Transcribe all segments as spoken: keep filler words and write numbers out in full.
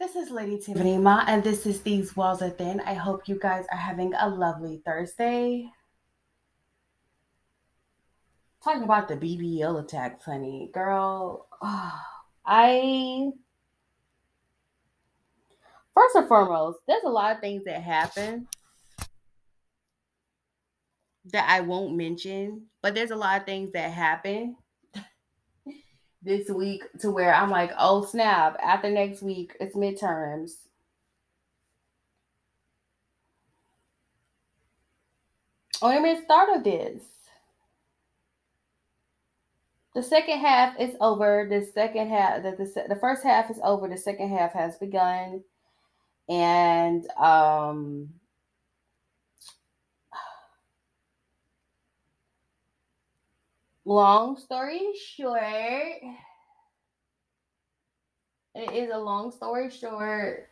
This is Lady Tiffany Ma, and this is These Walls Are Thin. I hope you guys are having a lovely Thursday. Talking about the B B L attack, funny girl. Oh, I, first and foremost, there's a lot of things that happen that I won't mention, but there's a lot of things that happen this week to where I'm like, oh snap, after next week, it's midterms. Oh, let me start with this. The second half is over. The second half, the, the, the first half is over. The second half has begun. And um, long story short, it is a long story short.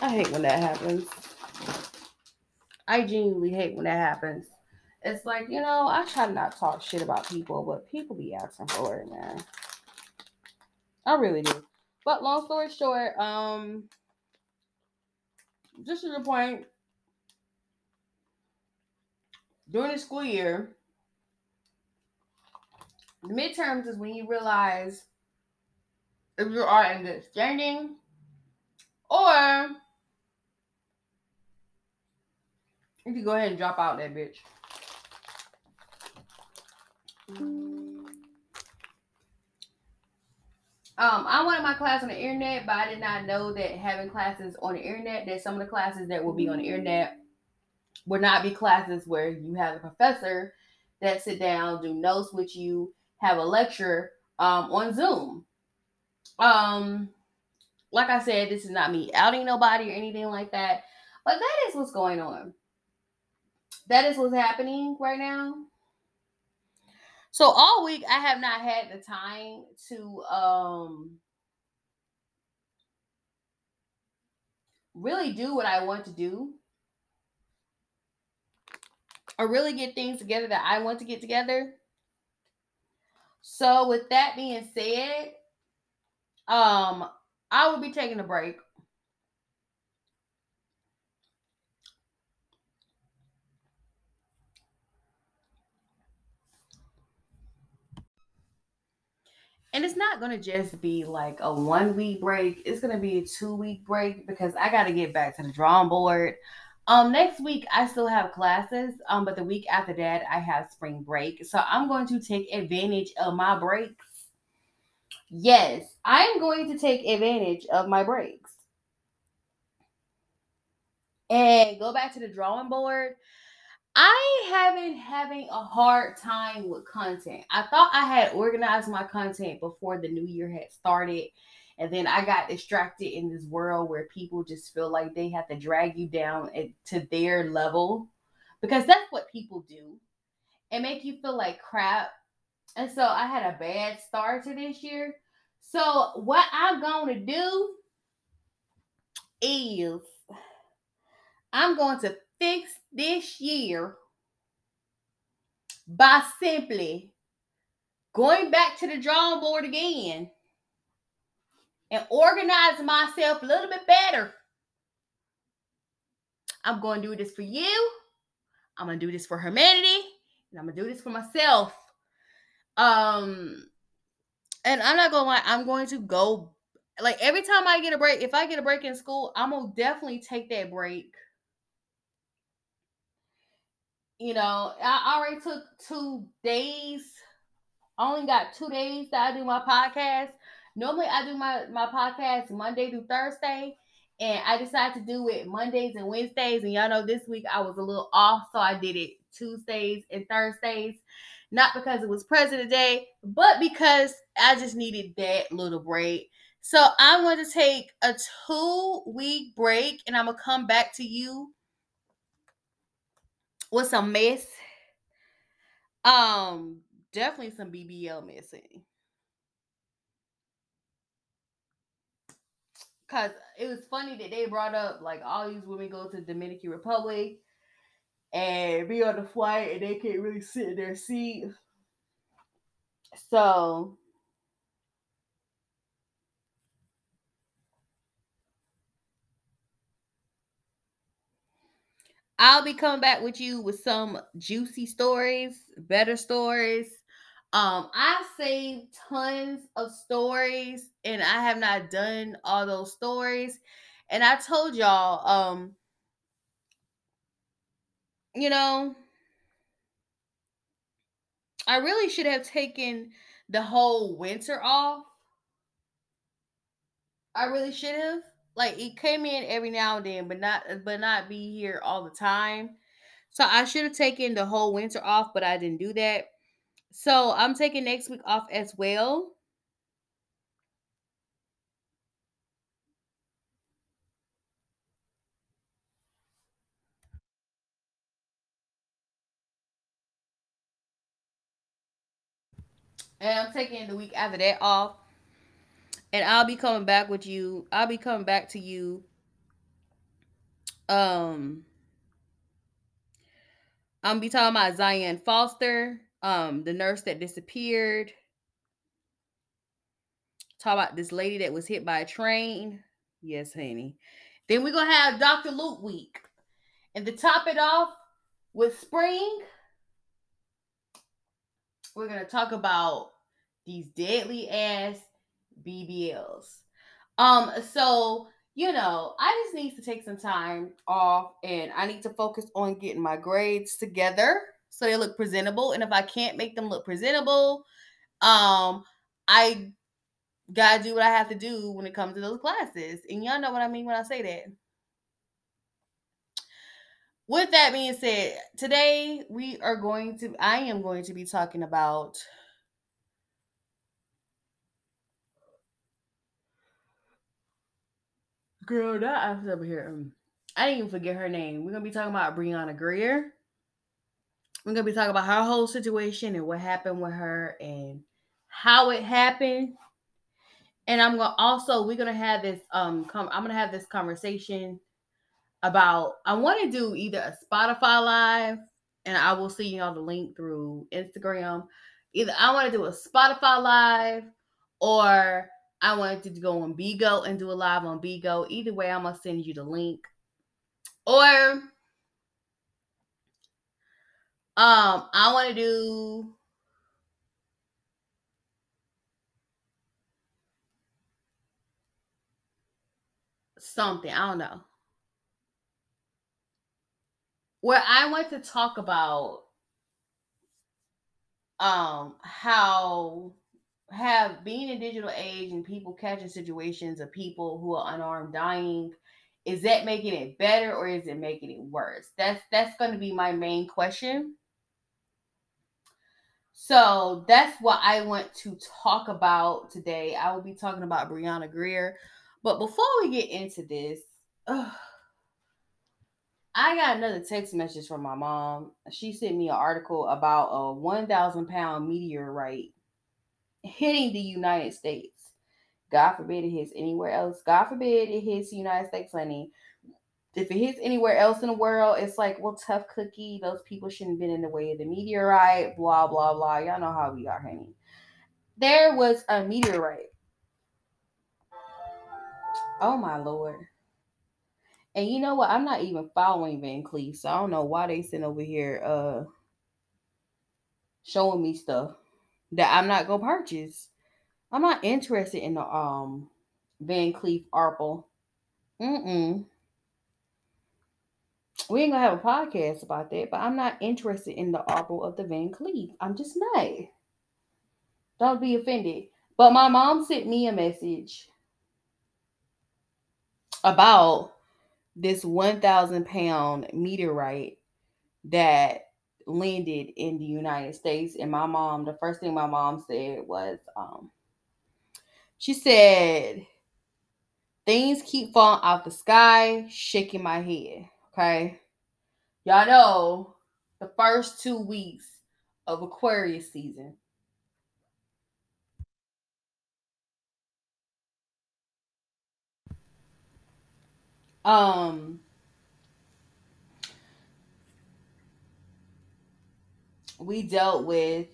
I hate when that happens. I genuinely hate when that happens. It's like, you know, I try to not talk shit about people, but people be asking for it, man. I really do. But long story short, um, just to the point, during the school year, the midterms is when you realize if you are in good standing or you can go ahead and drop out that bitch. Um, I wanted my class on the internet, but I did not know that having classes on the internet, that some of the classes that will be on the internet would not be classes where you have a professor that sit down, do notes with you, have a lecture um, on Zoom. Um, like I said, this is not me outing nobody or anything like that, but that is what's going on. That is what's happening right now. So all week, I have not had the time to um, really do what I want to do, or really get things together that I want to get together. So with that being said, um, I will be taking a break. And it's not going to just be like a one week break. It's going to be a two week break because I got to get back to the drawing board. Um, next week, I still have classes, um, but the week after that, I have spring break. So I'm going to take advantage of my breaks. Yes, I'm going to take advantage of my breaks and go back to the drawing board. I have been having a hard time with content. I thought I had organized my content before the new year had started. And then I got distracted in this world where people just feel like they have to drag you down to their level, because that's what people do, and make you feel like crap. And so I had a bad start to this year. So what I'm going to do is I'm going to fix this year by simply going back to the drawing board again and organize myself a little bit better. I'm going to do this for you. I'm going to do this for humanity. And I'm going to do this for myself. Um, and I'm not going to lie. I'm going to go. Like every time I get a break, if I get a break in school, I'm going to definitely take that break. You know, I already took two days. I only got two days that I do my podcast. Normally, I do my, my podcast Monday through Thursday, and I decided to do it Mondays and Wednesdays. And y'all know this week I was a little off, so I did it Tuesdays and Thursdays. Not because it was President Day, but because I just needed that little break. So I'm going to take a two-week break, and I'm going to come back to you with some mess. Um, definitely some B B L messing. Because it was funny that they brought up, like, all these women go to the Dominican Republic and be on the flight and they can't really sit in their seat. So, I'll be coming back with you with some juicy stories, better stories. Um, I've saved tons of stories, and I have not done all those stories. And I told y'all, um, you know, I really should have taken the whole winter off. I really should have. Like, it came in every now and then, but not but not be here all the time. So I should have taken the whole winter off, but I didn't do that. So I'm taking next week off as well. And I'm taking the week after that off. And I'll be coming back with you. I'll be coming back to you. Um, I'm be talking about Zion Foster, um, the nurse that disappeared. Talk about this lady that was hit by a train. Yes, honey. Then we're gonna have Doctor Luke week, and to top it off with spring, we're gonna talk about these deadly ass B B Ls. Um, so, you know, I just need to take some time off, and I need to focus on getting my grades together so they look presentable. And if I can't make them look presentable, um, I gotta do what I have to do when it comes to those classes. And y'all know what I mean when I say that. With that being said, today we are going to, I am going to be talking about Girl, that I was over here. Um, I didn't even forget her name. We're gonna be talking about Briana Grier. We're gonna be talking about her whole situation and what happened with her and how it happened. And I'm gonna also we're gonna have this um. Com- I'm gonna have this conversation about. I want to do either a Spotify live, and I will see you all the link through Instagram. Either I want to do a Spotify live or. I wanted to go on Bigo and do a live on Bigo. Either way, I'm going to send you the link. Or um, I want to do... something. I don't know. Where I want to talk about um, how... have being in digital age and people catching situations of people who are unarmed dying, is that making it better or is it making it worse? That's that's going to be my main question. So that's what I want to talk about today. I will be talking about Briana Grier. But before we get into this, ugh, I got another text message from my mom. She sent me an article about a one thousand pound meteorite hitting the United States. God forbid it hits anywhere else. God forbid it hits the United States, honey. If it hits anywhere else in the world, it's like, well, tough cookie. Those people shouldn't have been in the way of the meteorite, blah, blah, blah. Y'all know how we are, honey. There was a meteorite. Oh, my Lord. And you know what? I'm not even following Van Cleef, so I don't know why they sent over here uh, showing me stuff that I'm not going to purchase. I'm not interested in the um Van Cleef Arple. Mm-mm. We ain't going to have a podcast about that, but I'm not interested in the Arple of the Van Cleef. I'm just not. Don't be offended. But my mom sent me a message about this one thousand pound meteorite that landed in the United States. And my mom, the first thing my mom said was, um, she said, things keep falling out the sky, shaking my head. Okay. Y'all know the first two weeks of Aquarius season. Um, We dealt with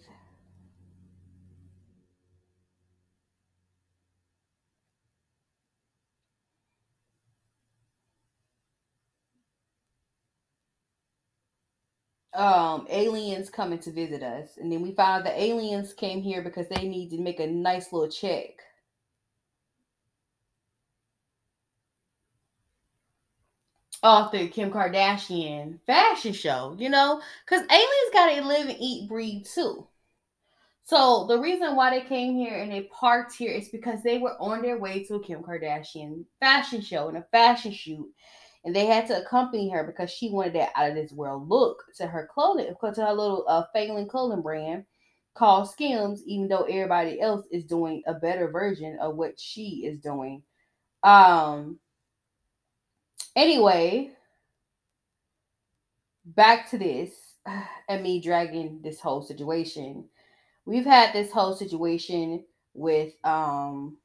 um aliens coming to visit us, and then we found the aliens came here because they need to make a nice little check. Author Kim Kardashian fashion show, you know, because aliens gotta live and eat, breathe too. So the reason why they came here and they parked here is because they were on their way to a Kim Kardashian fashion show and a fashion shoot, and they had to accompany her because she wanted that out of this world look to her clothing, to her little uh, failing clothing brand called Skims, even though everybody else is doing a better version of what she is doing. Um. Anyway, back to this and me dragging this whole situation. We've had this whole situation with um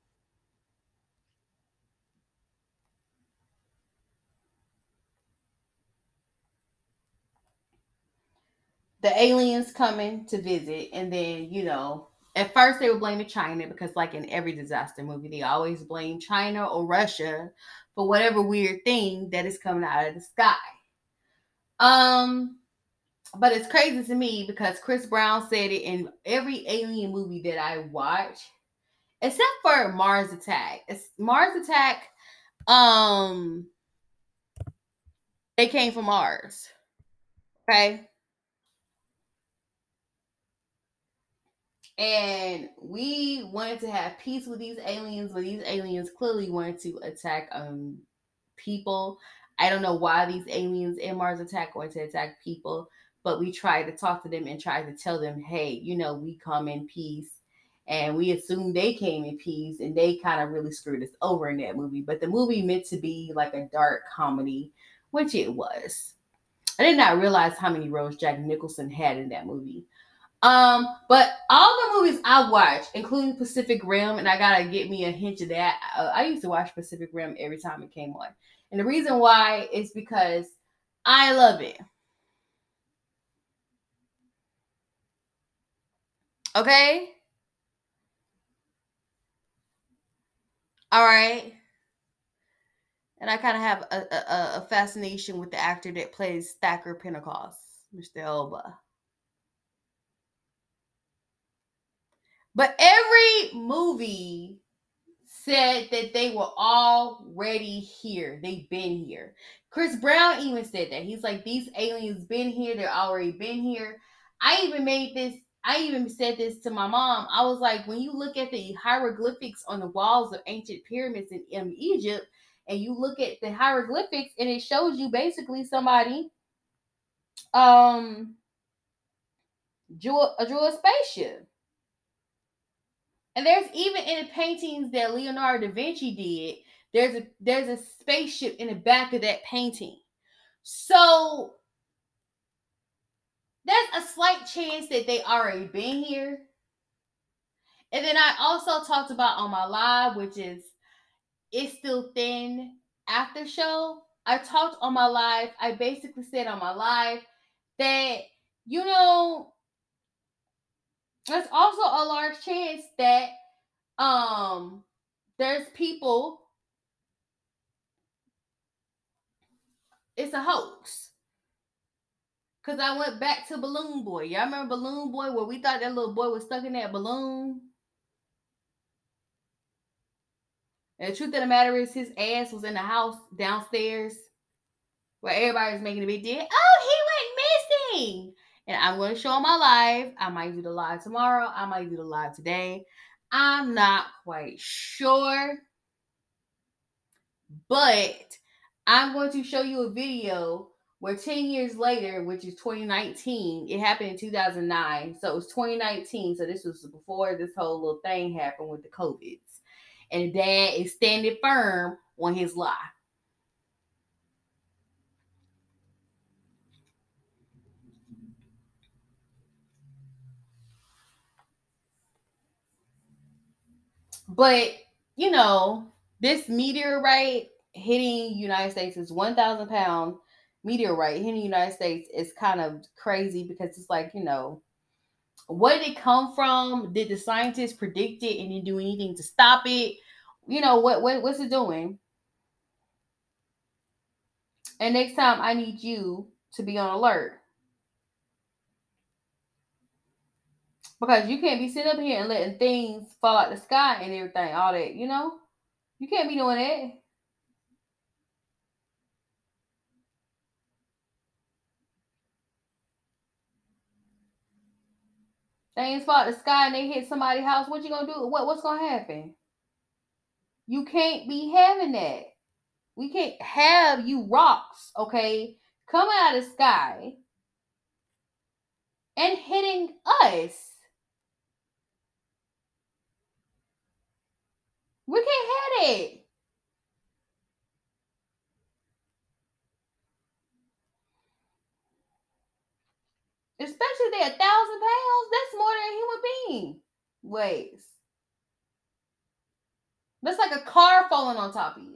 the aliens coming to visit, and then, you know, at first they were blaming China because, like in every disaster movie, they always blame China or Russia for whatever weird thing that is coming out of the sky. Um, but it's crazy to me because Chris Brown said it in every alien movie that I watch, except for Mars Attack. It's Mars Attack, um, they came from Mars. Okay. And we wanted to have peace with these aliens, but these aliens clearly wanted to attack um people. I don't know why these aliens in Mars Attack wanted to attack people, but we tried to talk to them and tried to tell them, hey, you know, we come in peace. And we assumed they came in peace, and they kind of really screwed us over in that movie. But the movie meant to be like a dark comedy, which it was. I did not realize how many roles Jack Nicholson had in that movie. Um, but all the movies I watch, including Pacific Rim, and I gotta get me a hint of that. I, I used to watch Pacific Rim every time it came on. And the reason why is because I love it. Okay? All right. And I kind of have a, a, a fascination with the actor that plays Thacker Pentecost, Mister Elba. But every movie said that they were already here. They've been here. Chris Brown even said that. He's like, these aliens been here. They're already been here. I even made this. I even said this to my mom. I was like, when you look at the hieroglyphics on the walls of ancient pyramids in, in Egypt, and you look at the hieroglyphics, and it shows you basically somebody um, drew, a, drew a spaceship. And there's even in the paintings that Leonardo da Vinci did, there's a there's a spaceship in the back of that painting. So there's a slight chance that they already been here. And then I also talked about on my live, which is It's Still Thin After Show. I talked on my live, I basically said on my live that, you know, there's also a large chance that um, there's people, it's a hoax. Because I went back to Balloon Boy. Y'all remember Balloon Boy, where we thought that little boy was stuck in that balloon? And the truth of the matter is his ass was in the house downstairs where everybody's making a big deal. Oh, he went missing! And I'm going to show my live. I might do the live tomorrow. I might do the live today. I'm not quite sure. But I'm going to show you a video where ten years later, which is twenty nineteen, it happened in two thousand nine. So it was twenty nineteen. So this was before this whole little thing happened with the COVIDs. And Dad is standing firm on his lie. But, you know, this meteorite hitting United States is one thousand pound meteorite hitting United States is kind of crazy because it's like, you know, where did it come from? Did the scientists predict it and didn't do anything to stop it? You know, what, what what's it doing? And next time I need you to be on alert. Because you can't be sitting up here and letting things fall out the sky and everything, all that, you know? You can't be doing that. Things fall out the sky and they hit somebody's house. What you gonna do? What, what's gonna happen? You can't be having that. We can't have you rocks, okay, coming out of the sky and hitting us. We can't have it. Especially if they're a thousand pounds, that's more than a human being weighs. That's like a car falling on top of you.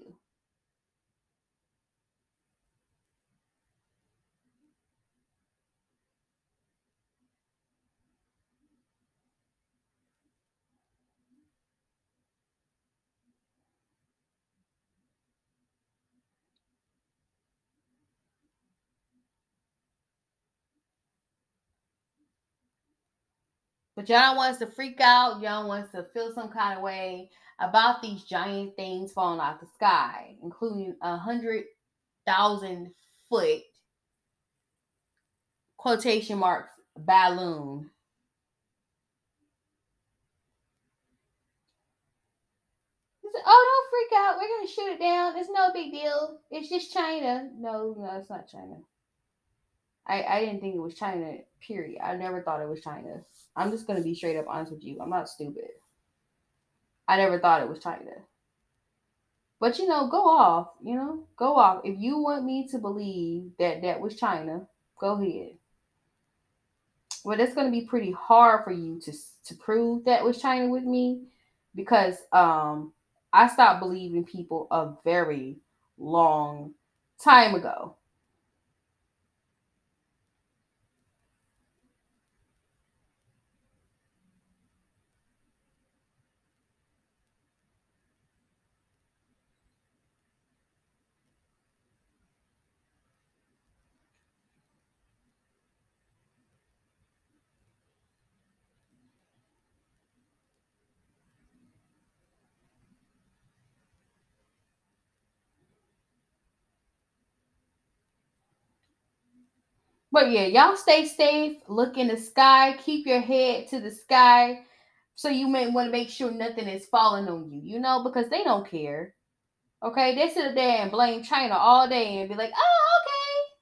But y'all don't want us to freak out. Y'all want us to feel some kind of way about these giant things falling out the sky, including a hundred thousand foot quotation marks balloon. He said, oh, don't freak out. We're gonna shoot it down. It's no big deal. It's just China. No, no, it's not China. I, I didn't think it was China, period. I never thought it was China. I'm just going to be straight up honest with you. I'm not stupid. I never thought it was China. But, you know, go off, you know, go off. If you want me to believe that that was China, go ahead. Well, it's going to be pretty hard for you to, to prove that was China with me, because um, I stopped believing people a very long time ago. But yeah, y'all stay safe. Look in the sky. Keep your head to the sky. So you may want to make sure nothing is falling on you, you know, because they don't care. Okay? They sit there and blame China all day and be like, oh,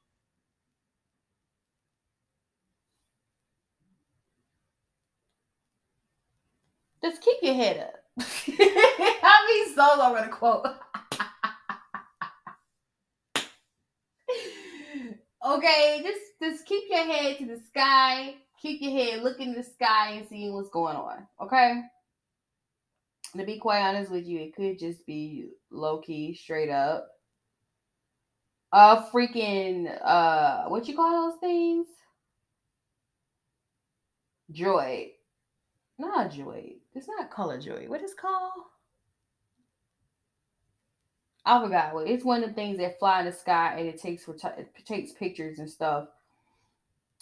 okay. Just keep your head up. I'll be so long on a quote. Okay, just just keep your head to the sky. Keep your head looking to the sky and seeing what's going on, okay? To be quite honest with you, it could just be low-key, straight up. Uh, freaking, uh, what you call those things? Droid. Not droid. It's not color droid. What is it called? I forgot. Well, it's one of the things that fly in the sky and it takes it takes pictures and stuff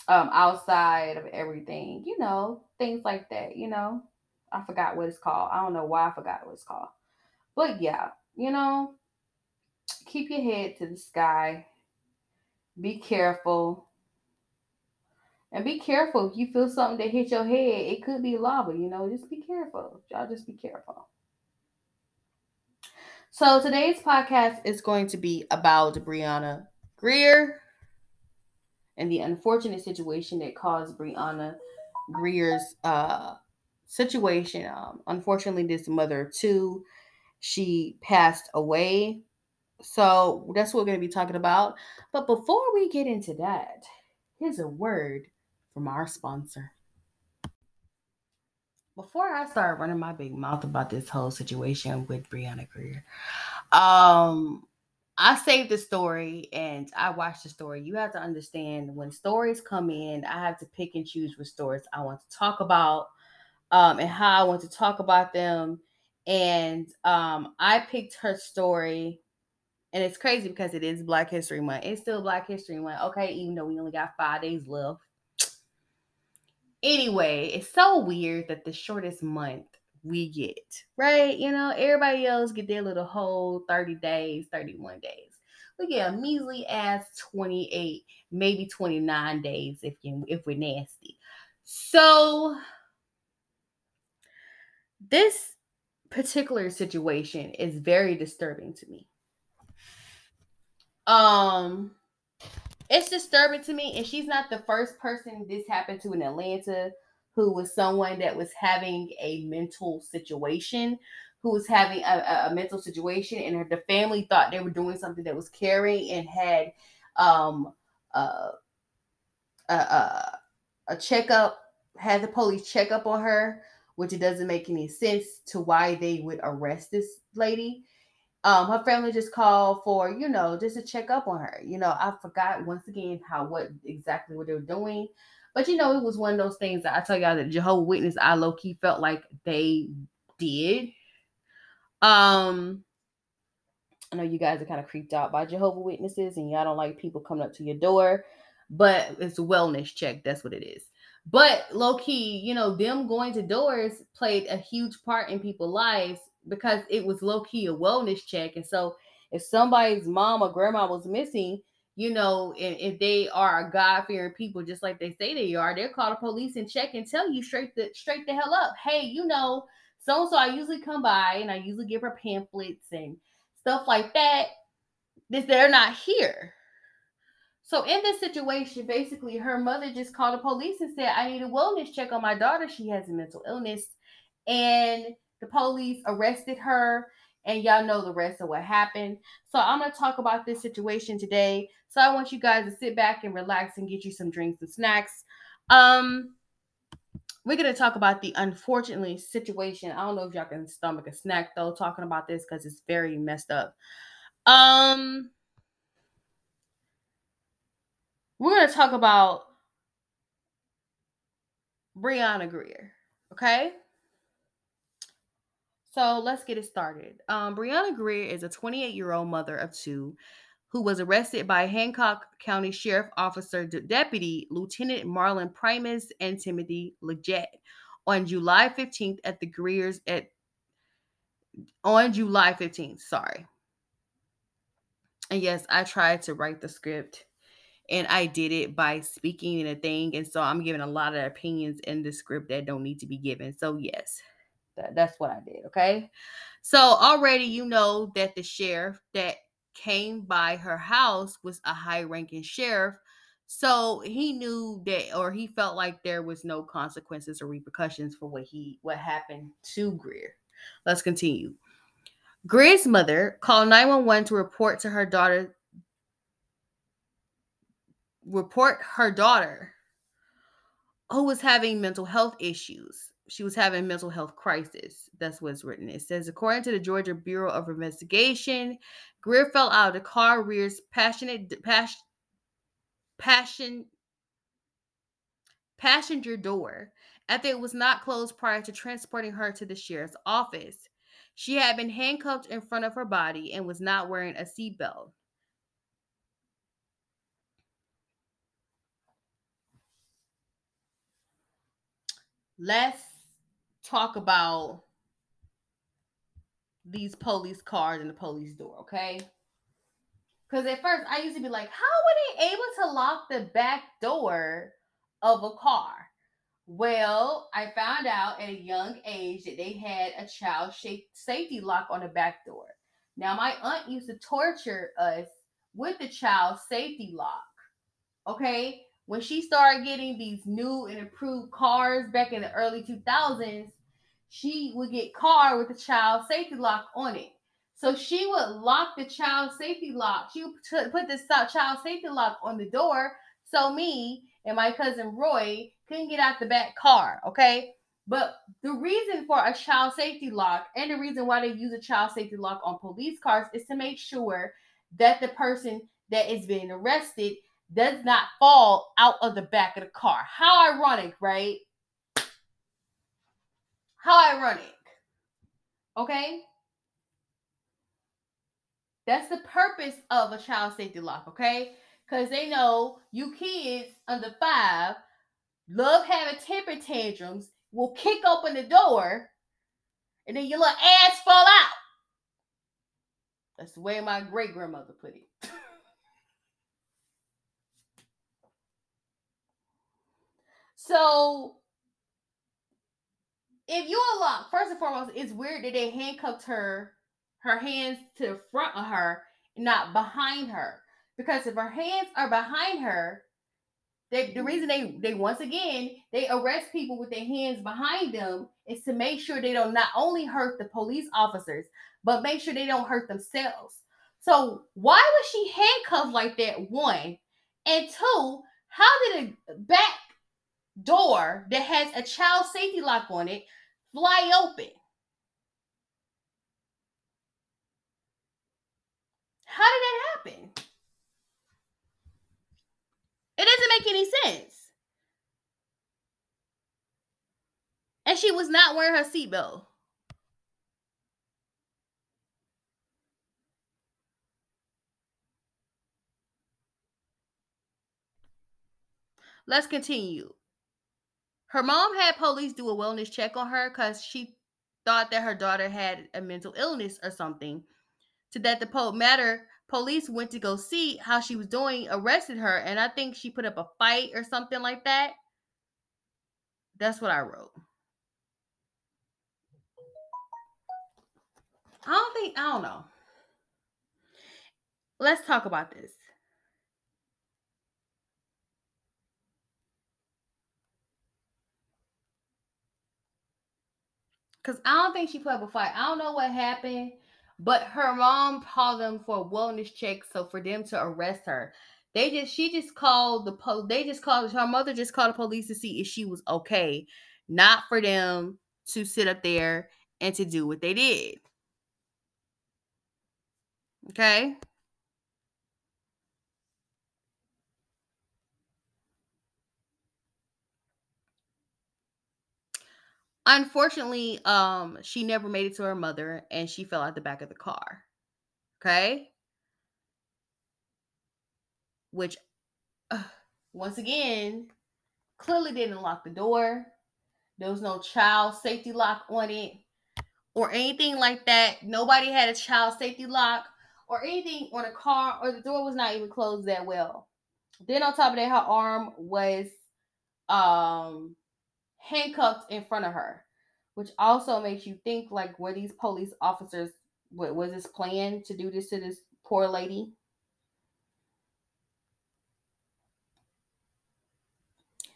um, outside of everything. You know, things like that, you know. I forgot what it's called. I don't know why I forgot what it's called. But, yeah, you know, keep your head to the sky. Be careful. And be careful. If you feel something that hit your head, it could be lava, you know. Just be careful. Y'all just be careful. So today's podcast is going to be about Briana Grier and the unfortunate situation that caused Briana Grier's uh, situation. Um, unfortunately, this mother, too, she passed away. So that's what we're going to be talking about. But before we get into that, here's a word from our sponsor. Before I start running my big mouth about this whole situation with Briana Grier, um, I saved the story and I watched the story. You have to understand, when stories come in, I have to pick and choose what stories I want to talk about um, and how I want to talk about them. And um, I picked her story, and it's crazy because it is Black History Month. It's still Black History Month, okay, even though we only got five days left. Anyway, it's so weird that the shortest month we get, right? You know, everybody else get their little whole thirty days, thirty-one days. We get a measly ass twenty-eight, maybe twenty-nine days if you if we're nasty. So this particular situation is very disturbing to me. Um, it's disturbing to me, and she's not the first person this happened to in Atlanta, who was someone that was having a mental situation, who was having a, a mental situation, and her, the family thought they were doing something that was caring and had um, uh, a, a, a checkup, had the police check up on her, which it doesn't make any sense to why they would arrest this lady. Um, her family just called for, you know, just to check up on her. You know, I forgot once again how, what exactly what they were doing. But, you know, it was one of those things that I tell y'all that Jehovah's Witness, I low-key felt like they did. Um, I know you guys are kind of creeped out by Jehovah's Witnesses and y'all don't like people coming up to your door, but it's a wellness check. That's what it is. But low-key, you know, them going to doors played a huge part in people's lives, because it was low-key a wellness check. And so if somebody's mom or grandma was missing, you know, and if they are God-fearing people, just like they say they are, they'll call the police and check and tell you straight the straight the hell up. Hey, you know, so-and-so, I usually come by and I usually give her pamphlets and stuff like that. This, they're not here. So in this situation, basically, her mother just called the police and said, I need a wellness check on my daughter. She has a mental illness. And the police arrested her. And y'all know the rest of what happened. So I'm going to talk about this situation today. So I want you guys to sit back and relax and get you some drinks and snacks. Um, we're going to talk about the unfortunately situation. I don't know if y'all can stomach a snack though, talking about this, because it's very messed up. Um, we're going to talk about Briana Grier. Okay. So let's get it started. Um, Briana Grier is a twenty-eight-year-old mother of two who was arrested by Hancock County Sheriff Officer De- Deputy Lieutenant Marlon Primus and Timothy Leggett on July fifteenth at the Greer's at on July fifteenth. Sorry. And yes, I tried to write the script and I did it by speaking in a thing. And so I'm giving a lot of opinions in the script that don't need to be given. So yes. That's what I did, okay? So already you know that the sheriff that came by her house was a high-ranking sheriff. So he knew that, or he felt like there was no consequences or repercussions for what he what happened to Grier. Let's continue. Grier's mother called nine one one to report to her daughter report her daughter who was having mental health issues. She was having a mental health crisis. That's what's written. It says, according to the Georgia Bureau of Investigation, Grier fell out of the car. Greer's passionate, passion, passion, passenger door after it was not closed prior to transporting her to the sheriff's office. She had been handcuffed in front of her body and was not wearing a seatbelt. Let's talk about these police cars and the police door, okay? Because at first I used to be like, how were they able to lock the back door of a car? Well, I found out at a young age that they had a child safety lock on the back door. Now, my aunt used to torture us with the child safety lock, okay? When she started getting these new and improved cars back in the early two thousands, she would get car with the child safety lock on it. So she would lock the child safety lock. She would put the child safety lock on the door so me and my cousin Roy couldn't get out the back car, okay? But the reason for a child safety lock and the reason why they use a child safety lock on police cars is to make sure that the person that is being arrested does not fall out of the back of the car. How ironic, right? How ironic. Okay? That's the purpose of a child safety lock, okay? Because they know you kids under five love having temper tantrums, will kick open the door, and then your little ass fall out. That's the way my great-grandmother put it. So, if you allow, first and foremost, it's weird that they handcuffed her, her hands to the front of her, not behind her. Because if her hands are behind her, they, the reason they, they, once again, they arrest people with their hands behind them is to make sure they don't not only hurt the police officers, but make sure they don't hurt themselves. So why was she handcuffed like that, one? And two, how did a back door that has a child safety lock on it fly open? How did that happen? It doesn't make any sense. And she was not wearing her seatbelt. Let's continue. Her mom had police do a wellness check on her because she thought that her daughter had a mental illness or something. To that the po- matter, police went to go see how she was doing, arrested her, and I think she put up a fight or something like that. That's what I wrote. I don't think, I don't know. Let's talk about this. Because I don't think she put up a fight. I don't know what happened, but her mom called them for a wellness check, so for them to arrest her. They just, she just called the po- they just called, her mother just called the police to see if she was okay. Not for them to sit up there and to do what they did. Okay? Unfortunately, um, she never made it to her mother, and she fell out the back of the car. Okay? Which, uh, once again, clearly didn't lock the door. There was no child safety lock on it or anything like that. Nobody had a child safety lock or anything on a car, or the door was not even closed that well. Then on top of that, her arm was... um. handcuffed in front of her, which also makes you think, like, were these police officers, what was this plan to do this to this poor lady?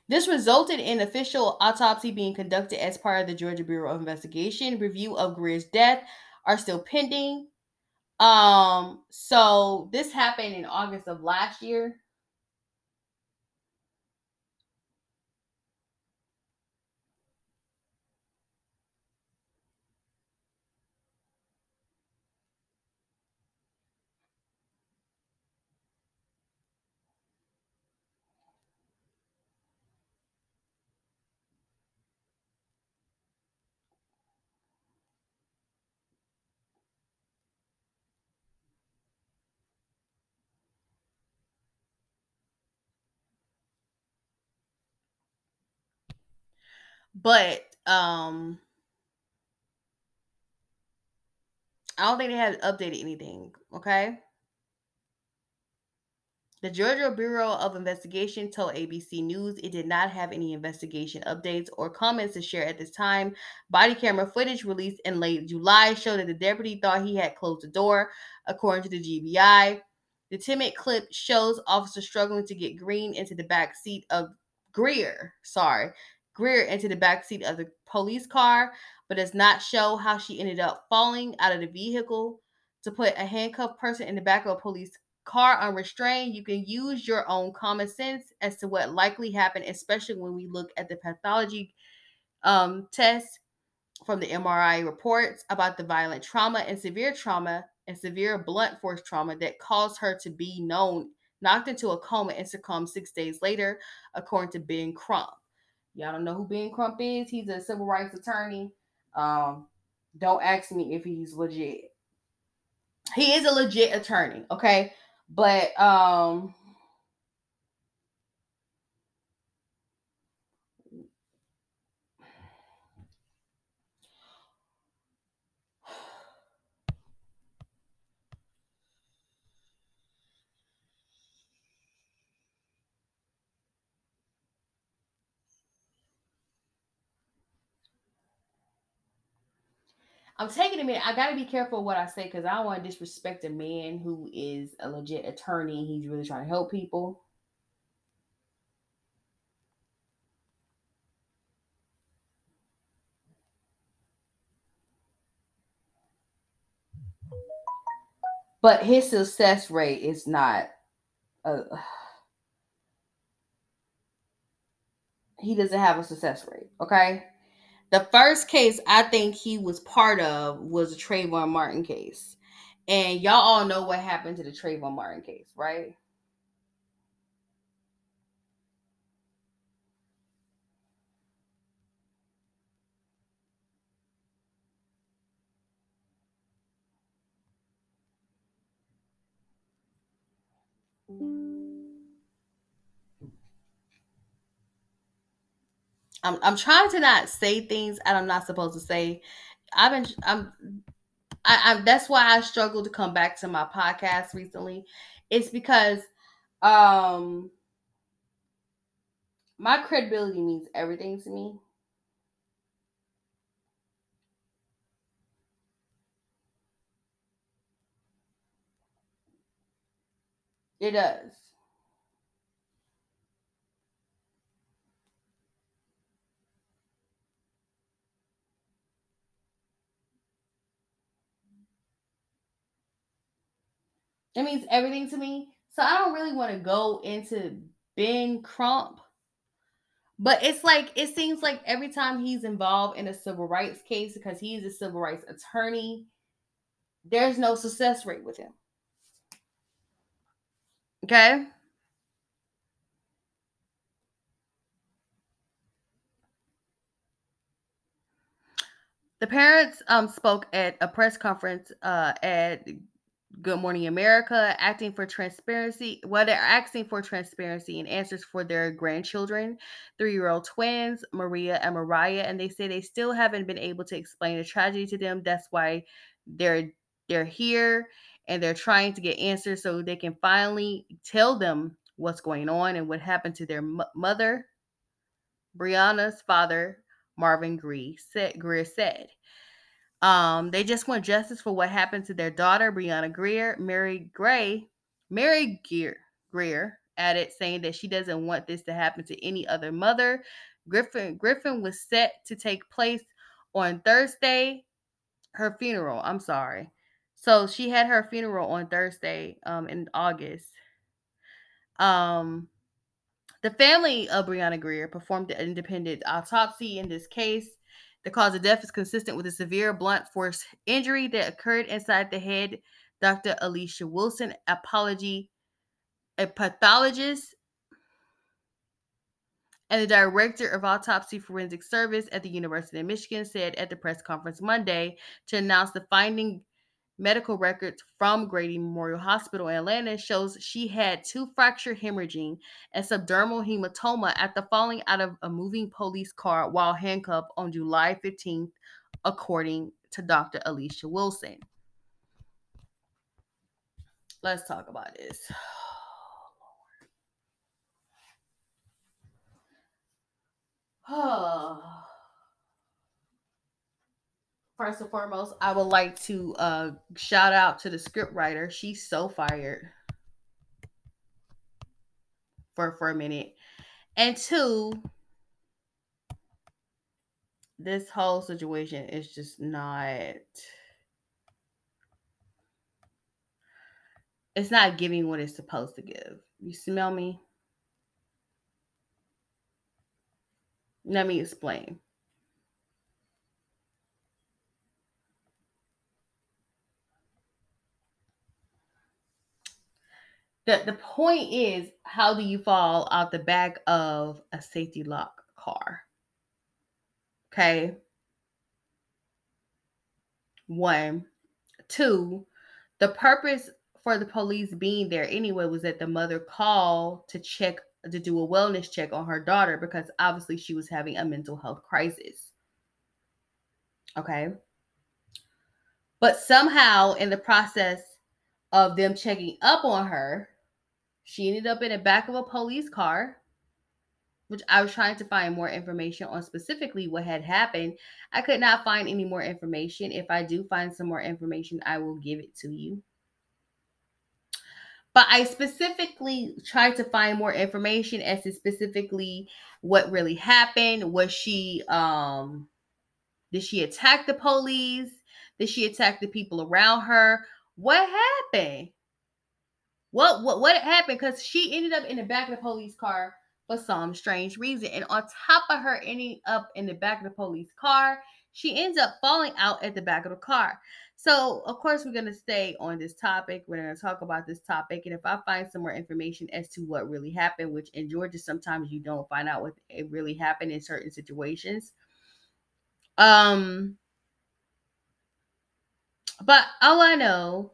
This resulted in official autopsy being conducted as part of the Georgia Bureau of Investigation. Review of Grier's death are still pending. Um, so this happened in August of last year. But um, I don't think they have updated anything, okay? The Georgia Bureau of Investigation told A B C News it did not have any investigation updates or comments to share at this time. Body camera footage released in late July showed that the deputy thought he had closed the door, according to the G B I. The timid clip shows officers struggling to get Green into the back seat of Grier, sorry, Grier into the backseat of the police car, but does not show how she ended up falling out of the vehicle. To put a handcuffed person in the back of a police car unrestrained, you can use your own common sense as to what likely happened, especially when we look at the pathology um, test from the M R I reports about the violent trauma and severe trauma and severe blunt force trauma that caused her to be known, knocked into a coma and succumbed six days later, according to Ben Crump. Y'all don't know who Ben Crump is. He's a civil rights attorney. Um, don't ask me if he's legit. He is a legit attorney, okay? But um, I'm taking a minute. I got to be careful what I say because I don't want to disrespect a man who is a legit attorney. He's really trying to help people. But his success rate is not. Uh, he doesn't have a success rate. Okay. The first case I think he was part of was the Trayvon Martin case. And y'all all know what happened to the Trayvon Martin case, right? I'm I'm trying to not say things that I'm not supposed to say. I've been I'm I, I that's why I struggled to come back to my podcast recently. It's because um my credibility means everything to me. It does. It means everything to me. So I don't really want to go into Ben Crump. But it's like, it seems like every time he's involved in a civil rights case, because he's a civil rights attorney, there's no success rate with him. Okay? The parents um, spoke at a press conference uh, at Good Morning America, acting for transparency. Well, they're asking for transparency and answers for their grandchildren, three-year-old twins, Maria and Mariah, and they say they still haven't been able to explain the tragedy to them. That's why they're they're here, and they're trying to get answers so they can finally tell them what's going on and what happened to their m- mother. Brianna's father, Marvin Grier, said, Grier said. Um, they just want justice for what happened to their daughter, Briana Grier. Mary Gray, Mary Grier, Grier added, saying that she doesn't want this to happen to any other mother. Griffin Griffin was set to take place on Thursday, her funeral. I'm sorry. So she had her funeral on Thursday, um, in August. Um, the family of Briana Grier performed an independent autopsy in this case. The cause of death is consistent with a severe blunt force injury that occurred inside the head. Doctor Alicia Wilson, apology, a pathologist and the director of autopsy forensic service at the University of Michigan, said at the press conference Monday to announce the finding. Medical records from Grady Memorial Hospital in Atlanta shows she had two fractured hemorrhaging and subdermal hematoma after falling out of a moving police car while handcuffed on July fifteenth, according to Doctor Alicia Wilson. Let's talk about this. Oh. First and foremost, I would like to uh, shout out to the scriptwriter. She's so fired for, for a minute. And two, this whole situation is just not... It's not giving what it's supposed to give. You smell me? Let me explain. The, the point is, how do you fall out the back of a safety lock car? Okay. One. Two, the purpose for the police being there anyway was that the mother called to check, to do a wellness check on her daughter because obviously she was having a mental health crisis. Okay. But somehow in the process of them checking up on her, she ended up in the back of a police car which I was trying to find more information on specifically what had happened. I could not find any more information. If I do find some more information, I will give it to you. But I specifically tried to find more information as to specifically what really happened. Was she, um, did she attack the police? Did she attack the people around her? What happened? What, what, what happened? Because she ended up in the back of the police car for some strange reason. And on top of her ending up in the back of the police car, she ends up falling out at the back of the car. So, of course, we're going to stay on this topic. We're going to talk about this topic. And if I find some more information as to what really happened, which in Georgia, sometimes you don't find out what it really happened in certain situations. Um, but all I know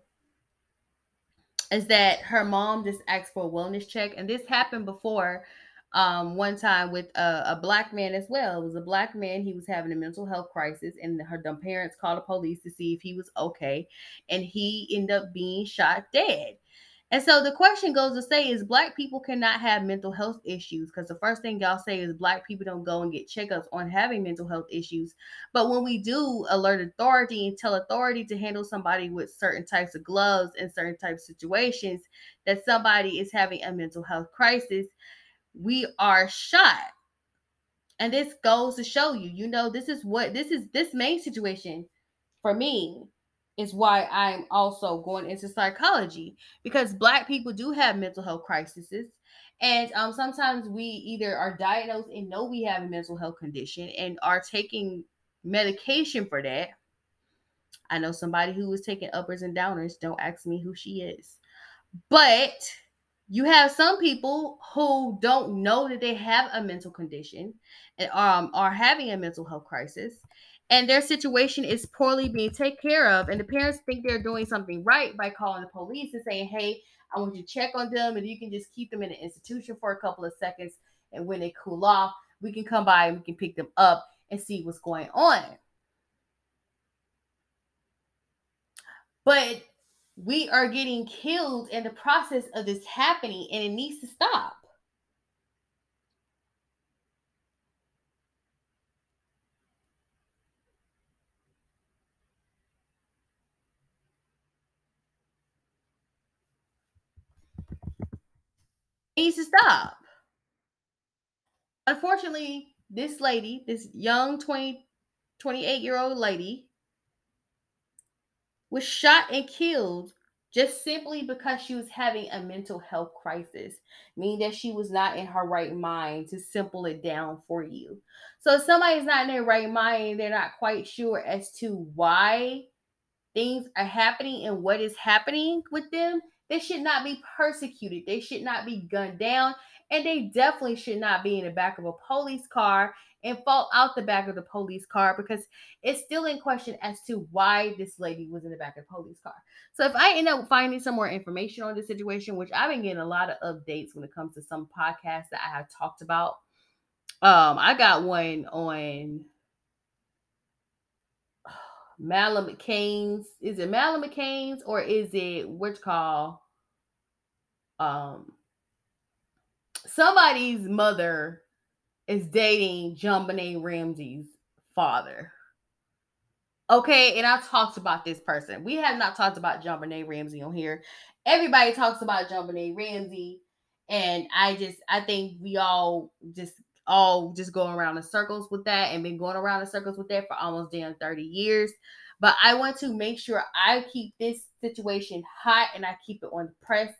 is that her mom just asked for a wellness check. And this happened before. Um, one time with a, a black man as well. It was a black man. He was having a mental health crisis, and her dumb parents called the police to see if he was okay. And he ended up being shot dead. And so the question goes to say is black people cannot have mental health issues, because the first thing y'all say is black people don't go and get checkups on having mental health issues. But when we do alert authority and tell authority to handle somebody with certain types of gloves and certain types of situations that somebody is having a mental health crisis, we are shot. And this goes to show you, you know, this is what, this is, this main situation for me is why I'm also going into psychology, because black people do have mental health crises. And um, sometimes we either are diagnosed and know we have a mental health condition and are taking medication for that. I know somebody who was taking uppers and downers. Don't ask me who she is. But you have some people who don't know that they have a mental condition and um, are having a mental health crisis, and their situation is poorly being taken care of. And the parents think they're doing something right by calling the police and saying, hey, I want you to check on them, and you can just keep them in an institution for a couple of seconds. And when they cool off, we can come by and we can pick them up and see what's going on. But we are getting killed in the process of this happening, and it needs to stop. It needs to stop. Unfortunately, this lady, this young twenty, twenty-eight-year-old lady, was shot and killed just simply because she was having a mental health crisis, meaning that she was not in her right mind, to simple it down for you. So if somebody's not in their right mind, they're not quite sure as to why things are happening and what is happening with them, they should not be persecuted. They should not be gunned down. And they definitely should not be in the back of a police car and fall out the back of the police car, because it's still in question as to why this lady was in the back of the police car. So if I end up finding some more information on this situation, which I've been getting a lot of updates when it comes to some podcasts that I have talked about. Um, I got one on Malum McCain's. Is it Malum McCain's or is it what's called? Um, somebody's mother is dating JonBenet Ramsey's father. Okay, and I talked about this person. We have not talked about JonBenet Ramsey on here. Everybody talks about JonBenet Ramsey, and I just, I think we all just, all just go around in circles with that, and been going around in circles with that for almost damn thirty years. But I want to make sure I keep this situation hot and I keep it on the press.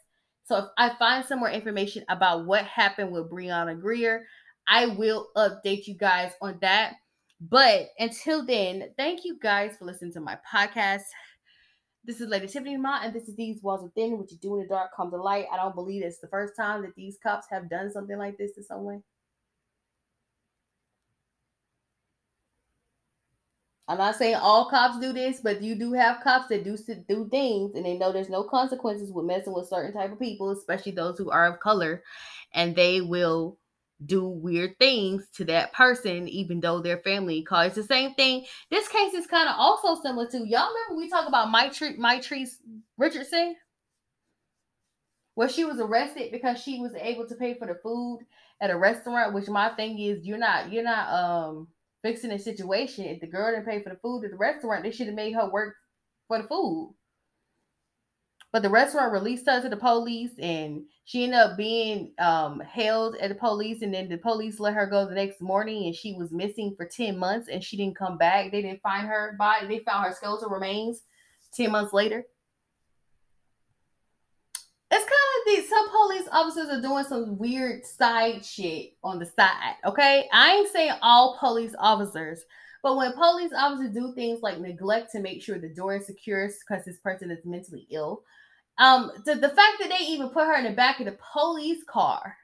So if I find some more information about what happened with Briana Grier, I will update you guys on that. But until then, thank you guys for listening to my podcast. This is Lady Tiffany Ma, and this is These Walls Are Thin. What you do in the dark comes to light. I don't believe it's the first time that these cops have done something like this to someone. I'm not saying all cops do this, but you do have cops that do do things, and they know there's no consequences with messing with certain type of people, especially those who are of color, and they will do weird things to that person, even though their family calls. It's the same thing. This case is kind of also similar to, y'all remember we talk about Mitrice Richardson? Well, she was arrested because she was able to pay for the food at a restaurant, which my thing is, you're not, you're not um fixing the situation. If the girl didn't pay for the food at the restaurant, they should have made her work for the food. But the restaurant released her to the police, and she ended up being um, held at the police, and then the police let her go the next morning, and she was missing for ten months, and she didn't come back. They didn't find her body. They found her skeletal remains ten months later. It's kind of these, some police officers are doing some weird side shit on the side, okay? I ain't saying all police officers, but when police officers do things like neglect to make sure the door is secure because this person is mentally ill, Um, the, the fact that they even put her in the back of the police car,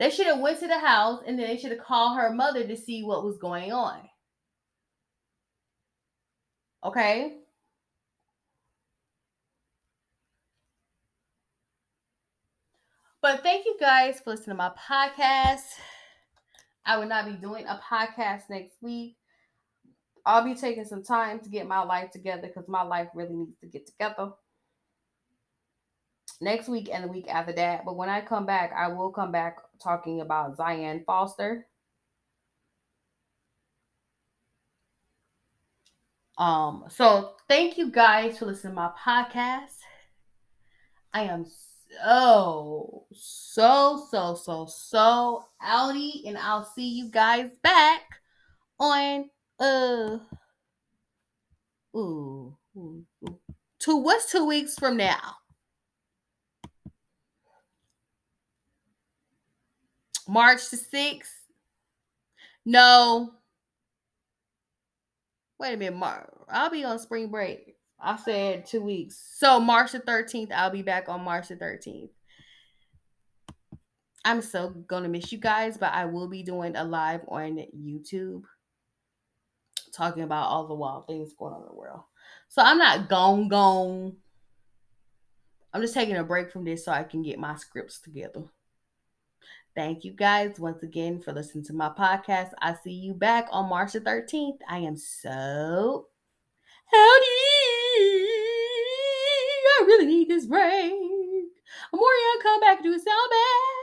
they should have went to the house, and then they should have called her mother to see what was going on. Okay. But thank you guys for listening to my podcast. I will not be doing a podcast next week. I'll be taking some time to get my life together, because my life really needs to get together. Next week and the week after that. But when I come back, I will come back talking about Zion Foster. Um, so thank you guys for listening to my podcast. I am so, so, so, so, so outie, and I'll see you guys back on uh ooh, ooh, ooh. two what's two weeks from now. March the sixth. No. Wait a minute. Mar- I'll be on spring break. I said two weeks. So March the thirteenth, I'll be back on March the thirteenth. I'm so going to miss you guys, but I will be doing a live on YouTube talking about all the wild things going on in the world. So I'm not gone, gone. I'm just taking a break from this so I can get my scripts together. Thank you guys once again for listening to my podcast. I see you back on March the thirteenth. I am so howdy. I really need this break. I'm worried I'll come back and do a sound bath.